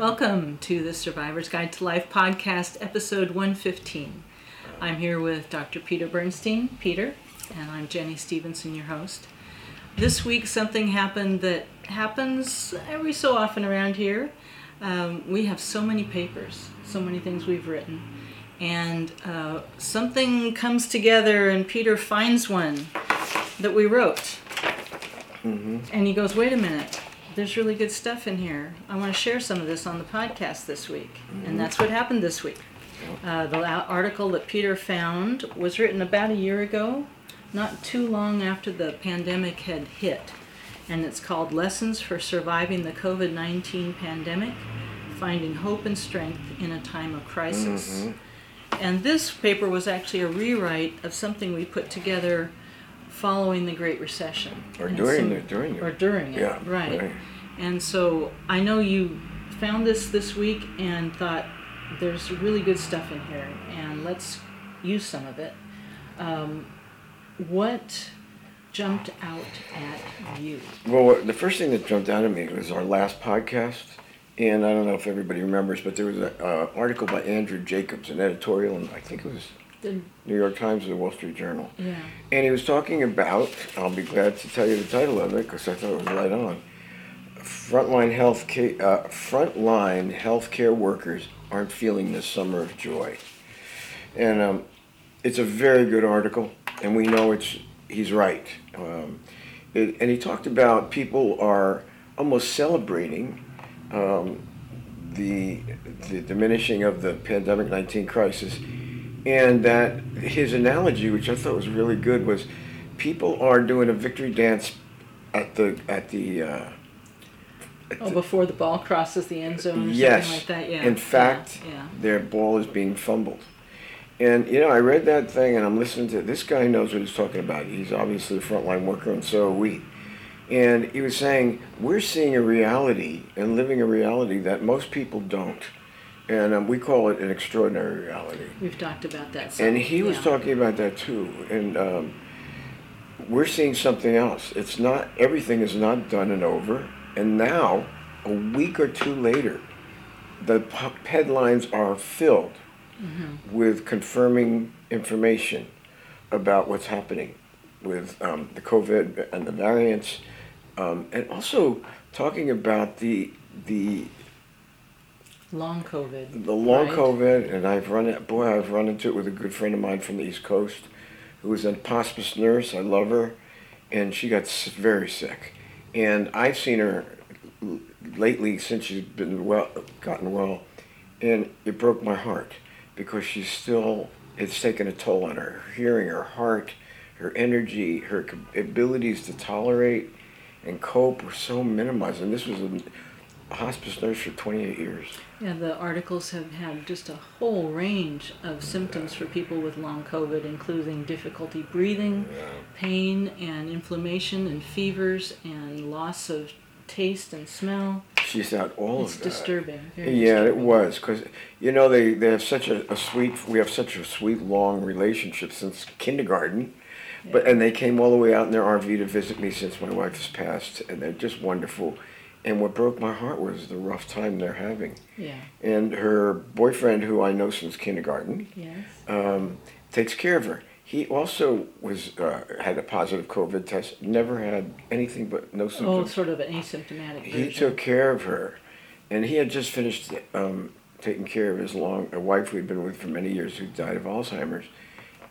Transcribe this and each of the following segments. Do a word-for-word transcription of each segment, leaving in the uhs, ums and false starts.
Welcome to the Survivor's Guide to Life podcast, episode one fifteen. I'm here with Doctor Peter Bernstein, Peter, and I'm Jenny Stevenson, your host. This week something happened that happens every so often around here. Um, we have so many papers, so many things we've written, and uh, something comes together and Peter finds one that we wrote. Mm-hmm. And he goes, wait a minute, there's really good stuff in here. I want to share some of this on the podcast this week. Mm-hmm. And that's what happened this week. Uh, the article that Peter found was written about a year ago, not too long after the pandemic had hit. And it's called Lessons for Surviving the COVID nineteen Pandemic, Finding Hope and Strength in a Time of Crisis. Mm-hmm. And this paper was actually a rewrite of something we put together following the Great Recession. Or during, some, it, during it. Or during it, yeah, right. right. And so I know you found this this week and thought, there's really good stuff in here, and let's use some of it. Um, what jumped out at you? Well, the first thing that jumped out at me was our last podcast, and I don't know if everybody remembers, but there was an uh, article by Andrew Jacobs, an editorial, and I think it was The New York Times or The Wall Street Journal. Yeah. And he was talking about, I'll be glad to tell you the title of it because I thought it was right on, Frontline health ca- uh, frontline healthcare workers aren't feeling this summer of joy. And um, it's a very good article, and we know it's he's right. Um, it, and he talked about people are almost celebrating um, the, the diminishing of the pandemic nineteen crisis. And that his analogy, which I thought was really good, was people are doing a victory dance at the at the uh, at oh the, before the ball crosses the end zone or yes, something like that. Yeah. In fact, yeah, yeah. Their ball is being fumbled. And you know, I read that thing and I'm listening to this guy knows what he's talking about. He's obviously a frontline worker, and so are we. And he was saying we're seeing a reality and living a reality that most people don't. And um, we call it an extraordinary reality. We've talked about that. So and he yeah. was talking about that too. And um, we're seeing something else. It's not, everything is not done and over. And now, a week or two later, the headlines are filled mm-hmm. with confirming information about what's happening with um, the COVID and the variants. Um, and also talking about the the... Long COVID. The long right? COVID, and I've run it, boy, I've run into it with a good friend of mine from the East Coast who was an hospice nurse. I love her, and she got very sick. And I've seen her lately since she's been well, gotten well, and it broke my heart because she's still, it's taken a toll on her, her hearing, her heart, her energy, her abilities to tolerate and cope were so minimized. And this was a hospice nurse for twenty-eight years. Yeah, the articles have had just a whole range of symptoms for people with long COVID, including difficulty breathing, yeah. pain and inflammation and fevers and loss of taste and smell. She's had all it's of that. It's disturbing. Very yeah, disturbing. It was because, you know, they, they have such a, a sweet, we have such a sweet long relationship since kindergarten. Yeah. But and they came all the way out in their R V to visit me since my wife has passed, and they're just wonderful. And what broke my heart was the rough time they're having. Yeah. And her boyfriend, who I know since kindergarten, yes. um, takes care of her. He also was uh, had a positive COVID test, never had anything but no symptoms. Oh, sort of an asymptomatic version. He took care of her. And he had just finished um, taking care of his long a wife we'd been with for many years who died of Alzheimer's.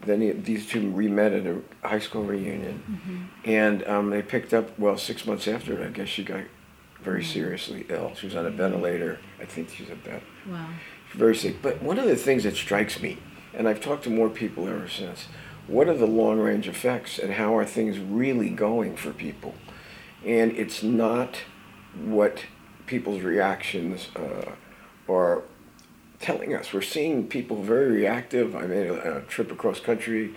Then he, these two re-met at a high school reunion. Mm-hmm. And um, they picked up, well, six months after, I guess she got very seriously ill. She was on a ventilator. I think she's a vet. Wow. Very sick. But one of the things that strikes me, and I've talked to more people ever since, what are the long-range effects and how are things really going for people? And it's not what people's reactions uh, are telling us. We're seeing people very reactive. I made a, a trip across country,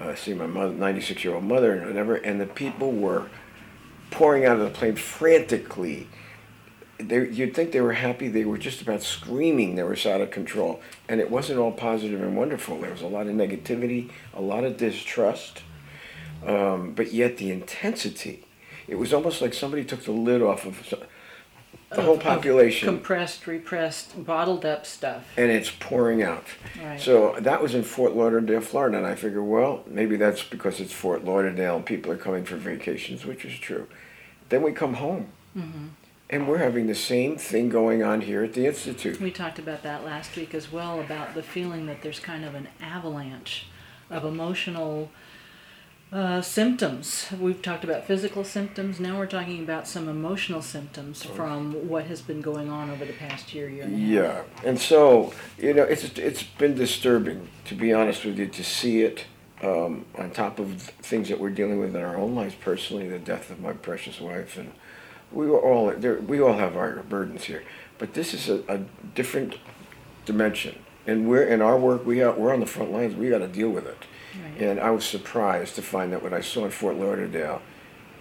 uh, seeing my mother, ninety-six-year-old mother and whatever, and the people were pouring out of the plane frantically. They, you'd think they were happy. They were just about screaming they were out of control. And it wasn't all positive and wonderful. There was a lot of negativity, a lot of distrust. Um, but yet the intensity, it was almost like somebody took the lid off of the whole population. Compressed, repressed, bottled up stuff. And it's pouring out. Right. So that was in Fort Lauderdale, Florida, and I figure, well, maybe that's because it's Fort Lauderdale and people are coming for vacations, which is true. Then we come home, mm-hmm. and we're having the same thing going on here at the Institute. We talked about that last week as well, about the feeling that there's kind of an avalanche of emotional Uh, symptoms. We've talked about physical symptoms. Now we're talking about some emotional symptoms from what has been going on over the past year, year and a half. Yeah, and so, you know, it's it's been disturbing, to be honest with you, to see it um, on top of things that we're dealing with in our own lives personally, the death of my precious wife, and we were all there, we all have our burdens here, but this is a, a different dimension, and we're in our work. We are, we're on the front lines. We got to deal with it. Right. And I was surprised to find that what I saw in Fort Lauderdale,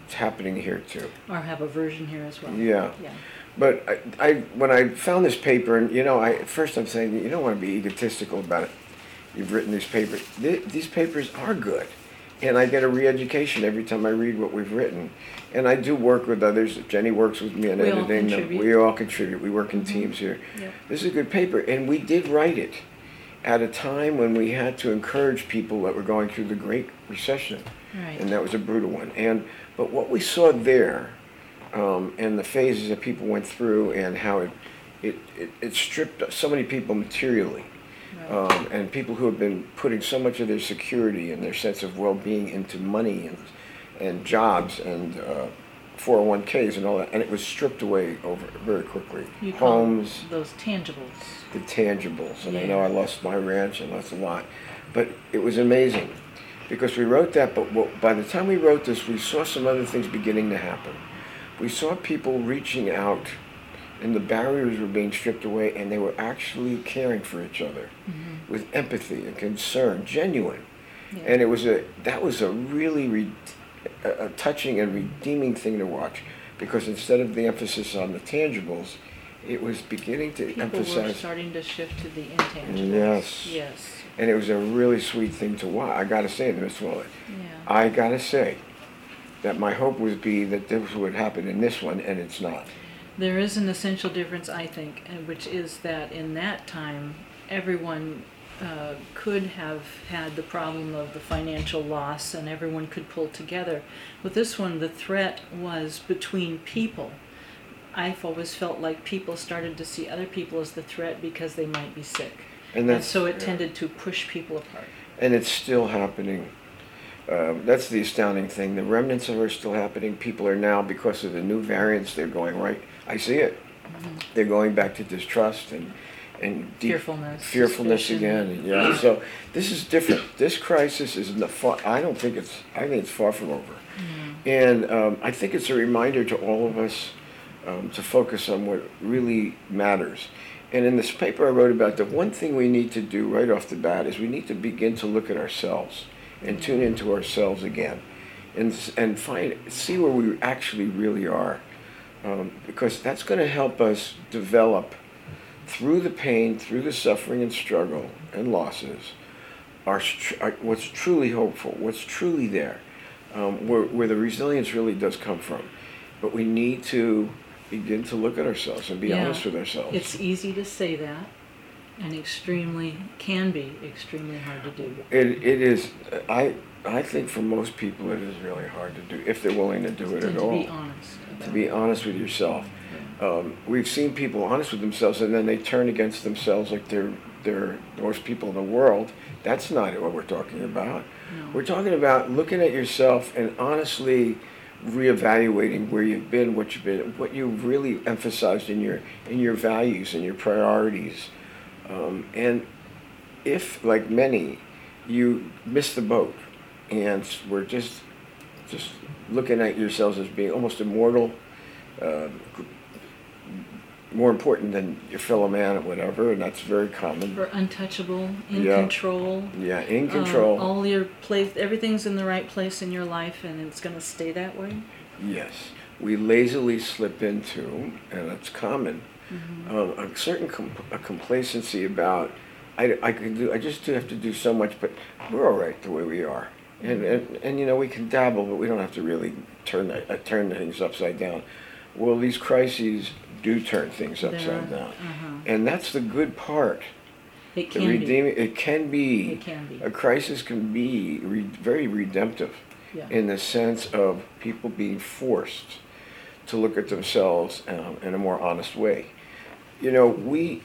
it's happening here too. Or have a version here as well. Yeah. yeah. But I, I, when I found this paper, and you know, I, at first I'm saying, you don't want to be egotistical about it. You've written these papers. Th- these papers are good. And I get a re-education every time I read what we've written. And I do work with others. Jenny works with me on we editing. All contribute. We all contribute. We work in mm-hmm. teams here. Yep. This is a good paper. And we did write it at a time when we had to encourage people that were going through the Great Recession. Right. And that was a brutal one. And but what we saw there, um, and the phases that people went through and how it it, it, it stripped so many people materially. Right. Um, and people who have been putting so much of their security and their sense of well-being into money and, and jobs and uh, four oh one k's and all that, and it was stripped away over very quickly. You call Homes, those tangibles. The tangibles, and yeah. I know I lost my ranch and lost a lot, but it was amazing because we wrote that. But what, by the time we wrote this, we saw some other things beginning to happen. We saw people reaching out, and the barriers were being stripped away, and they were actually caring for each other mm-hmm. with empathy and concern, genuine. Yeah. And it was a that was a really. Re- A, a touching and redeeming thing to watch, because instead of the emphasis on the tangibles, it was beginning to People emphasize. People were starting to shift to the intangibles. Yes. Yes. And it was a really sweet thing to watch. I got to say, Miss Willett, yeah. I got to say that my hope would be that this would happen in this one, and it's not. There is an essential difference, I think, which is that in that time, everyone Uh, could have had the problem of the financial loss and everyone could pull together. With this one, the threat was between people. I've always felt like people started to see other people as the threat because they might be sick. And, and so it yeah. tended to push people apart. And it's still happening. Um, that's the astounding thing. The remnants of it are still happening. People are now, because of the new variants, they're going right. I see it. Mm-hmm. They're going back to distrust and and deep fearfulness, fearfulness suspicion. Again. Yeah. So this is different. This crisis is far. I don't think it's. I think it's far from over. Mm-hmm. And um, I think it's a reminder to all of us um, to focus on what really matters. And in this paper I wrote about, the one thing we need to do right off the bat is we need to begin to look at ourselves and mm-hmm. tune into ourselves again, and and find see where we actually really are, um, because that's going to help us develop. Through the pain, through the suffering and struggle and losses, are, are what's truly hopeful, what's truly there, um, where, where the resilience really does come from. But we need to begin to look at ourselves and be yeah. honest with ourselves. It's easy to say that, and extremely can be extremely hard to do. It it is. I I think for most people it is really hard to do if they're willing to do it and at to all. To be honest. To be honest with yourself. Um, we've seen people honest with themselves, and then they turn against themselves like they're they're the worst people in the world. That's not what we're talking about. No. We're talking about looking at yourself and honestly reevaluating where you've been, what you've been, what you really emphasized in your in your values and your priorities. Um, and if, like many, you miss the boat, and we're just just looking at yourselves as being almost immortal. Uh, more important than your fellow man or whatever, and that's very common. Or untouchable, in yeah. control. Yeah, in control. Um, all your place, everything's in the right place in your life, and it's going to stay that way. Yes, we lazily slip into, and that's common, mm-hmm. um, a certain com- a complacency about I, I can do I just do have to do so much, but we're all right the way we are, and and, and you know we can dabble, but we don't have to really turn uh, turn things upside down. Well, these crises do turn things upside the, down. Uh-huh. And that's the good part. It can the redeeming, be. It can be. It can be. A crisis can be re, very redemptive yeah. in the sense of people being forced to look at themselves um, in a more honest way. You know, we,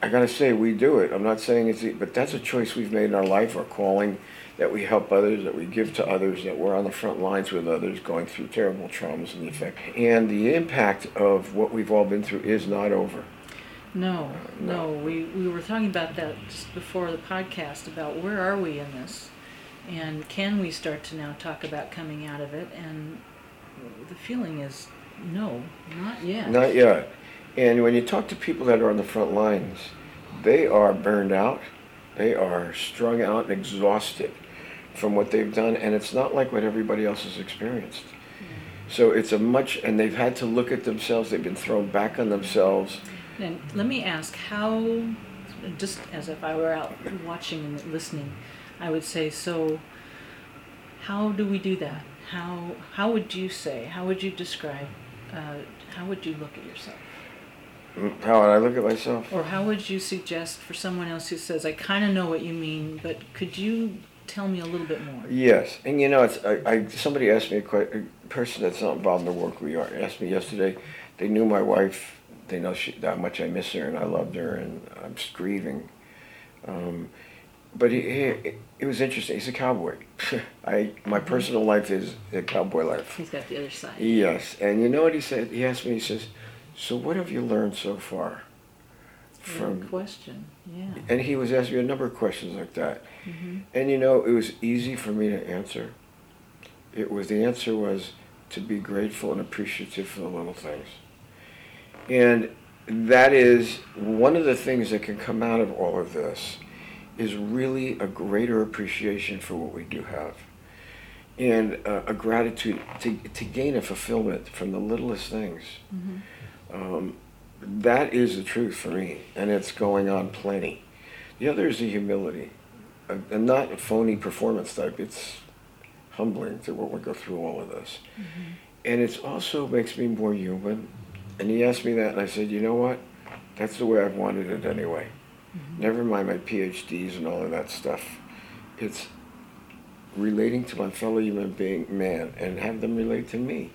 I gotta say, we do it. I'm not saying it's, but that's a choice we've made in our life, our calling, that we help others, that we give to others, that we're on the front lines with others going through terrible traumas and the effect. And the impact of what we've all been through is not over. No, uh, no. no. We, we were talking about that just before the podcast, about where are we in this? And can we start to now talk about coming out of it? And the feeling is, no, not yet. Not yet. And when you talk to people that are on the front lines, they are burned out, they are strung out and exhausted from what they've done, and it's not like what everybody else has experienced. Yeah. So it's a much, and they've had to look at themselves, they've been thrown back on themselves. And let me ask, how, just as if I were out watching and listening, I would say, so how do we do that? How how would you say, how would you describe, uh, how would you look at yourself? How would I look at myself? Or how would you suggest for someone else who says, I kind of know what you mean, but could you tell me a little bit more? Yes. And you know, it's I, I somebody asked me, a, question, a person that's not involved in the work we are, asked me yesterday, they knew my wife, they know she, how much I miss her and I loved her and I'm grieving. Um, but he, he, it was interesting. He's a cowboy. I My mm-hmm. personal life is a cowboy life. He's got the other side. Yes. And you know what he said? He asked me, he says, so what have you learned so far? From Good question, yeah. And he was asking me a number of questions like that. Mm-hmm. And you know, it was easy for me to answer. It was, the answer was to be grateful and appreciative for the little things. And that is one of the things that can come out of all of this is really a greater appreciation for what we do have. And uh, a gratitude to, to gain a fulfillment from the littlest things. Mm-hmm. Um, that is the truth for me, and it's going on plenty. The other is the humility, and not a phony performance type. It's humbling to what we go through all of this. Mm-hmm. And it's also makes me more human. And he asked me that, and I said, you know what? That's the way I've wanted it anyway. Mm-hmm. Never mind my P H Ds and all of that stuff. It's relating to my fellow human being, man, and have them relate to me.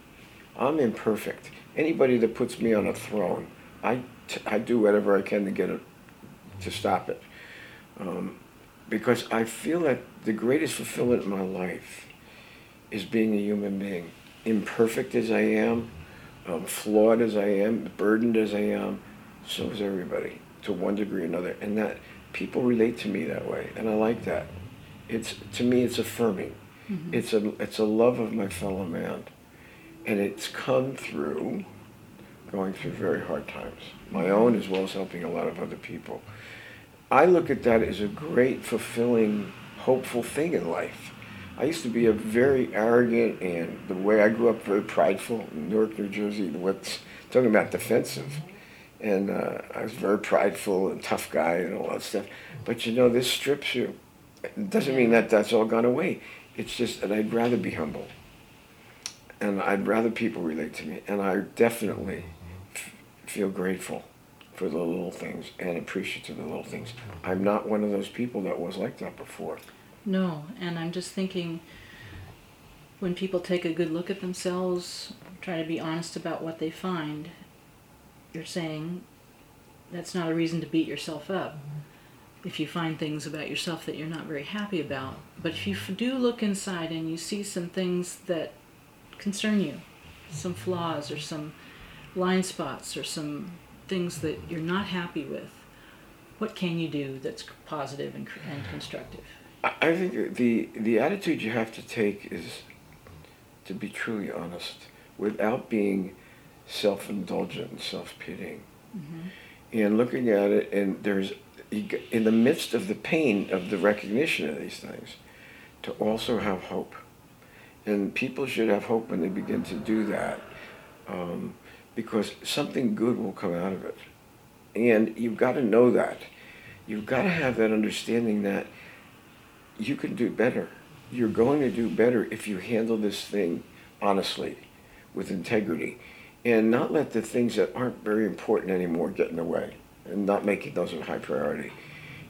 I'm imperfect. Anybody that puts me on a throne, I, t- I do whatever I can to get it, to stop it. Um, because I feel that the greatest fulfillment in my life is being a human being. Imperfect as I am, um, flawed as I am, burdened as I am, so is everybody to one degree or another. And that people relate to me that way, and I like that. It's, to me, it's affirming. Mm-hmm. It's a, it's a love of my fellow man. And it's come through going through very hard times, my own as well as helping a lot of other people. I look at that as a great, fulfilling, hopeful thing in life. I used to be a very arrogant, and the way I grew up, very prideful in Newark, New Jersey, what's talking about defensive. And uh, I was very prideful and tough guy and all that stuff. But you know, this strips you. It doesn't mean that that's all gone away. It's just that I'd rather be humble. And I'd rather people relate to me. And I definitely f- feel grateful for the little things and appreciative of the little things. I'm not one of those people that was like that before. No, and I'm just thinking when people take a good look at themselves, try to be honest about what they find, you're saying that's not a reason to beat yourself up. If you find things about yourself that you're not very happy about. But if you do look inside and you see some things that concern you, some flaws or some blind spots or some things that you're not happy with, what can you do that's positive and, and constructive? I think the the attitude you have to take is to be truly honest without being self-indulgent and self-pitying. Mm-hmm. And looking at it, and there's, in the midst of the pain of the recognition of these things, to also have hope. And people should have hope when they begin to do that, um, because something good will come out of it. And you've got to know that. You've got to have that understanding that you can do better. You're going to do better if you handle this thing honestly, with integrity. and not let the things that aren't very important anymore get in the way, and not making those a high priority.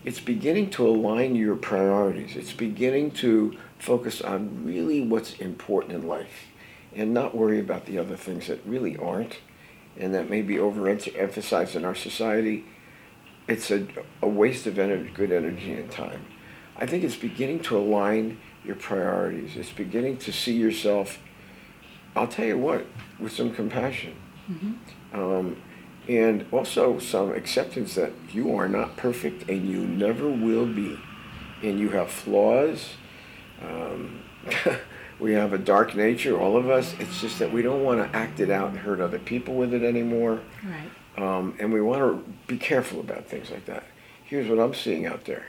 It's beginning to align your priorities. It's beginning to focus on really what's important in life and not worry about the other things that really aren't and that may be overemphasized in our society. It's a, a waste of energy, good energy and time. I think it's beginning to align your priorities. It's beginning to see yourself, I'll tell you what, with some compassion. Mm-hmm. Um, and also some acceptance that you are not perfect and you never will be. And you have flaws. Um, we have a dark nature, all of us. It's just that we don't want to act it out and hurt other people with it anymore. Right. Um, and we want to be careful about things like that. Here's what I'm seeing out there.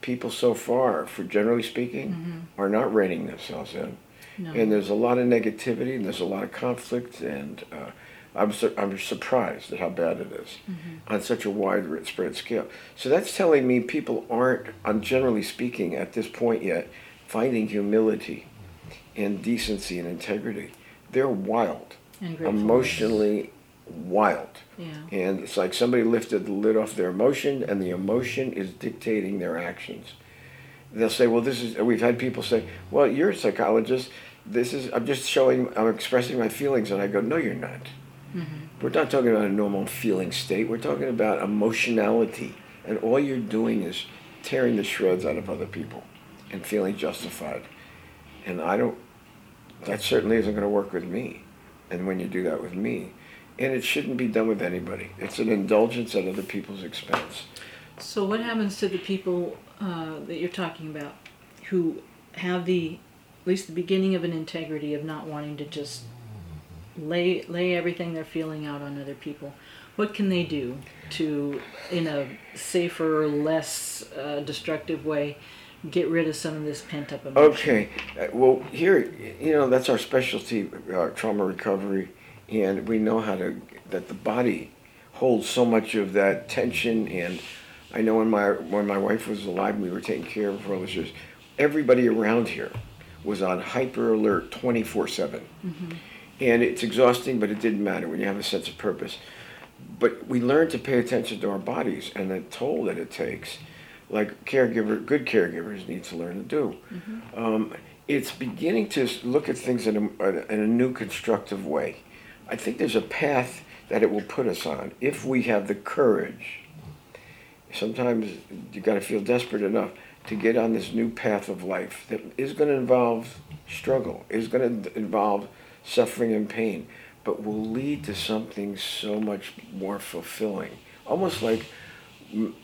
People so far, for generally speaking, mm-hmm. are not reining themselves in. No. And there's a lot of negativity and there's a lot of conflict, and uh, I'm, su- I'm surprised at how bad it is mm-hmm. on such a widespread scale. So that's telling me people aren't, I'm generally speaking at this point yet, finding humility and decency and integrity. They're wild, emotionally wild. Yeah. And it's like somebody lifted the lid off their emotion, and the emotion is dictating their actions. They'll say, well, this is, we've had people say, well, you're a psychologist. This is, I'm just showing, I'm expressing my feelings. And I go, no, you're not. Mm-hmm. We're not talking about a normal feeling state. We're talking about emotionality. And all you're doing is tearing the shreds out of other people and feeling justified. And I don't, that certainly isn't going to work with me. And when you do that with me, and it shouldn't be done with anybody. It's an indulgence at other people's expense. So what happens to the people uh, that you're talking about who have the, at least the beginning of an integrity of not wanting to just lay lay everything they're feeling out on other people? What can they do to, in a safer, less uh, destructive way, get rid of some of this pent-up emotion? Okay. Uh, well, here, you know, that's our specialty, uh, trauma recovery, and we know how to, that the body holds so much of that tension. And I know when my when my wife was alive and we were taking care of her for all those years, everybody around here was on hyper alert twenty-four seven. Mm-hmm. And it's exhausting, but it didn't matter when you have a sense of purpose. But we learned to pay attention to our bodies and the toll that it takes, like caregiver, good caregivers need to learn to do. Mm-hmm. Um, it's beginning to look at things in a, in a new constructive way. I think there's a path that it will put us on if we have the courage. Sometimes you got to feel desperate enough to get on this new path of life that is going to involve struggle, is going to involve suffering and pain, but will lead to something so much more fulfilling. Almost like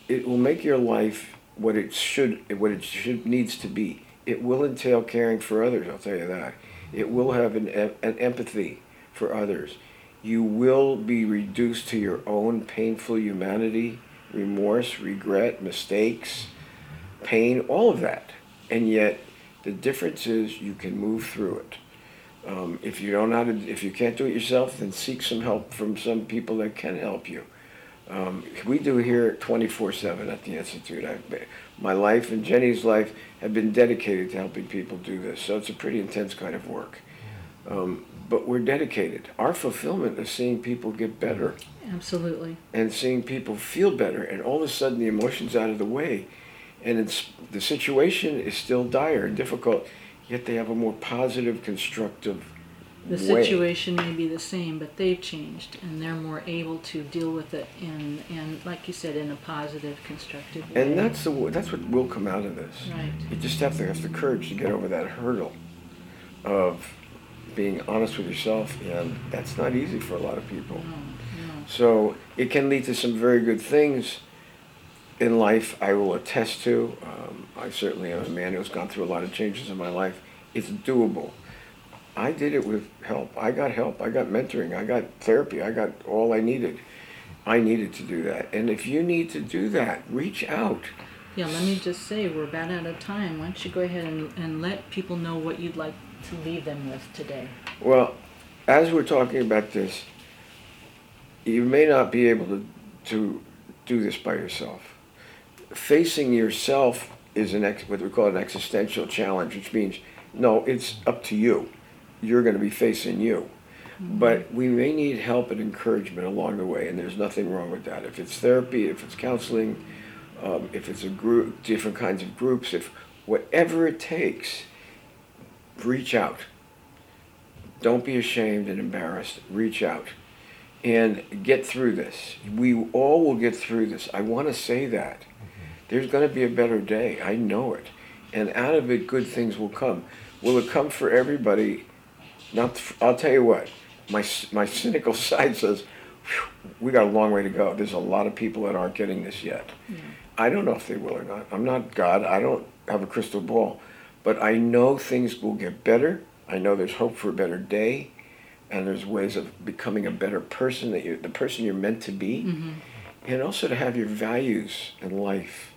it will make your life what it should, what it should needs to be. It will entail caring for others, I'll tell you that. It will have an, an empathy for others. You will be reduced to your own painful humanity, remorse, regret, mistakes, pain, all of that. And yet, the difference is you can move through it. Um, if you don't know how to, if you can't do it yourself, then seek some help from some people that can help you. Um, we do here twenty-four seven at the Institute. I've been, my life and Jenny's life have been dedicated to helping people do this. So it's a pretty intense kind of work. Um, but we're dedicated. Our fulfillment is seeing people get better. Absolutely. And seeing people feel better. And all of a sudden the emotion's out of the way. And it's, the situation is still dire and difficult, yet they have a more positive, constructive way. The situation may be the same, but they've changed, and they're more able to deal with it in, in like you said, in a positive, constructive way. And that's, the, that's what will come out of this. Right. You just have to have the courage to get over that hurdle of being honest with yourself, and that's not easy for a lot of people. No, no. So it can lead to some very good things in life, I will attest to. Um, I certainly am a man who's gone through a lot of changes in my life. It's doable. I did it with help. I got help. I got mentoring. I got therapy. I got all I needed. I needed to do that. And if you need to do that, reach out. Yeah, let me just say, we're about out of time. Why don't you go ahead and, and let people know what you'd like to leave them with today? Well, as we're talking about this, you may not be able to, to do this by yourself. Facing yourself is an ex, what we call an existential challenge, which means, no, it's up to you. You're going to be facing you. Mm-hmm. But we may need help and encouragement along the way, and there's nothing wrong with that. If it's therapy, if it's counseling, um, if it's a group, different kinds of groups, if whatever it takes, reach out. Don't be ashamed and embarrassed. Reach out and get through this. We all will get through this. I want to say that. There's going to be a better day. I know it. And out of it, good things will come. Will it come for everybody? Not. I'll tell you what, my my cynical side says, we got a long way to go. There's a lot of people that aren't getting this yet. Yeah. I don't know if they will or not. I'm not God. I don't have a crystal ball. But I know things will get better. I know there's hope for a better day. And there's ways of becoming a better person, that you're, the person you're meant to be. Mm-hmm. And also to have your values in life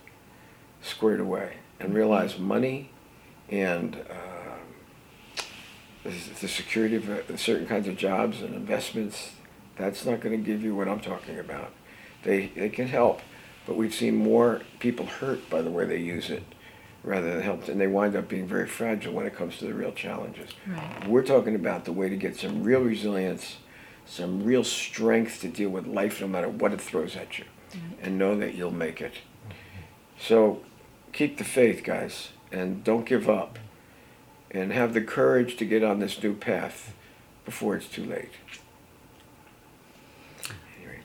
squared away and realize money and uh, the security of certain kinds of jobs and investments, that's not going to give you what I'm talking about. They they can help, but we've seen more people hurt by the way they use it rather than helped, and they wind up being very fragile when it comes to the real challenges. Right. We're talking about the way to get some real resilience, some real strength to deal with life no matter what it throws at you, mm-hmm. and know that you'll make it. So keep the faith, guys, and don't give up, and have the courage to get on this new path before it's too late. Anyway,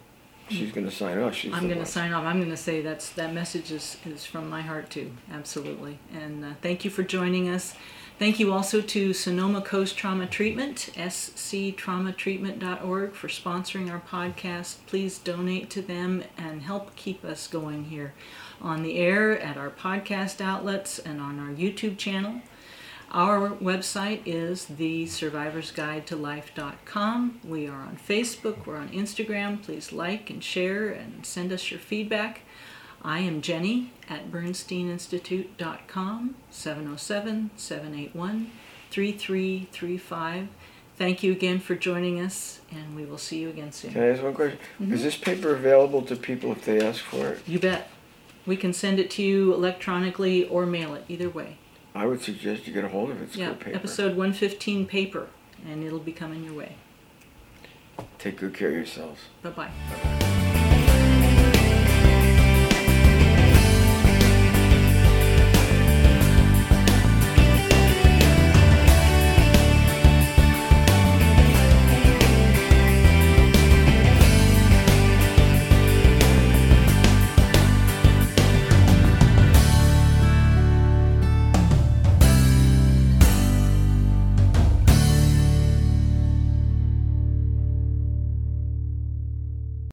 she's going to sign off. She's I'm going to sign off. I'm going to say that's that message is, is from my heart, too, absolutely. And uh, thank you for joining us. Thank you also to Sonoma Coast Trauma Treatment, s c trauma treatment dot org, for sponsoring our podcast. Please donate to them and help keep us going here on the air, at our podcast outlets, and on our YouTube channel. Our website is the survivor's guide to life dot com. We are on Facebook. We're on Instagram. Please like and share and send us your feedback. I am Jenny at Bernstein Institute dot com, seven oh seven, seven eight one, three three three five. Thank you again for joining us, and we will see you again soon. Can I ask one question? Mm-hmm. Is this paper available to people if they ask for it? You bet. We can send it to you electronically or mail it, either way. I would suggest you get a hold of it. It's yeah, good paper. Episode one fifteen paper, and it'll be coming your way. Take good care of yourselves. Bye-bye. Bye-bye.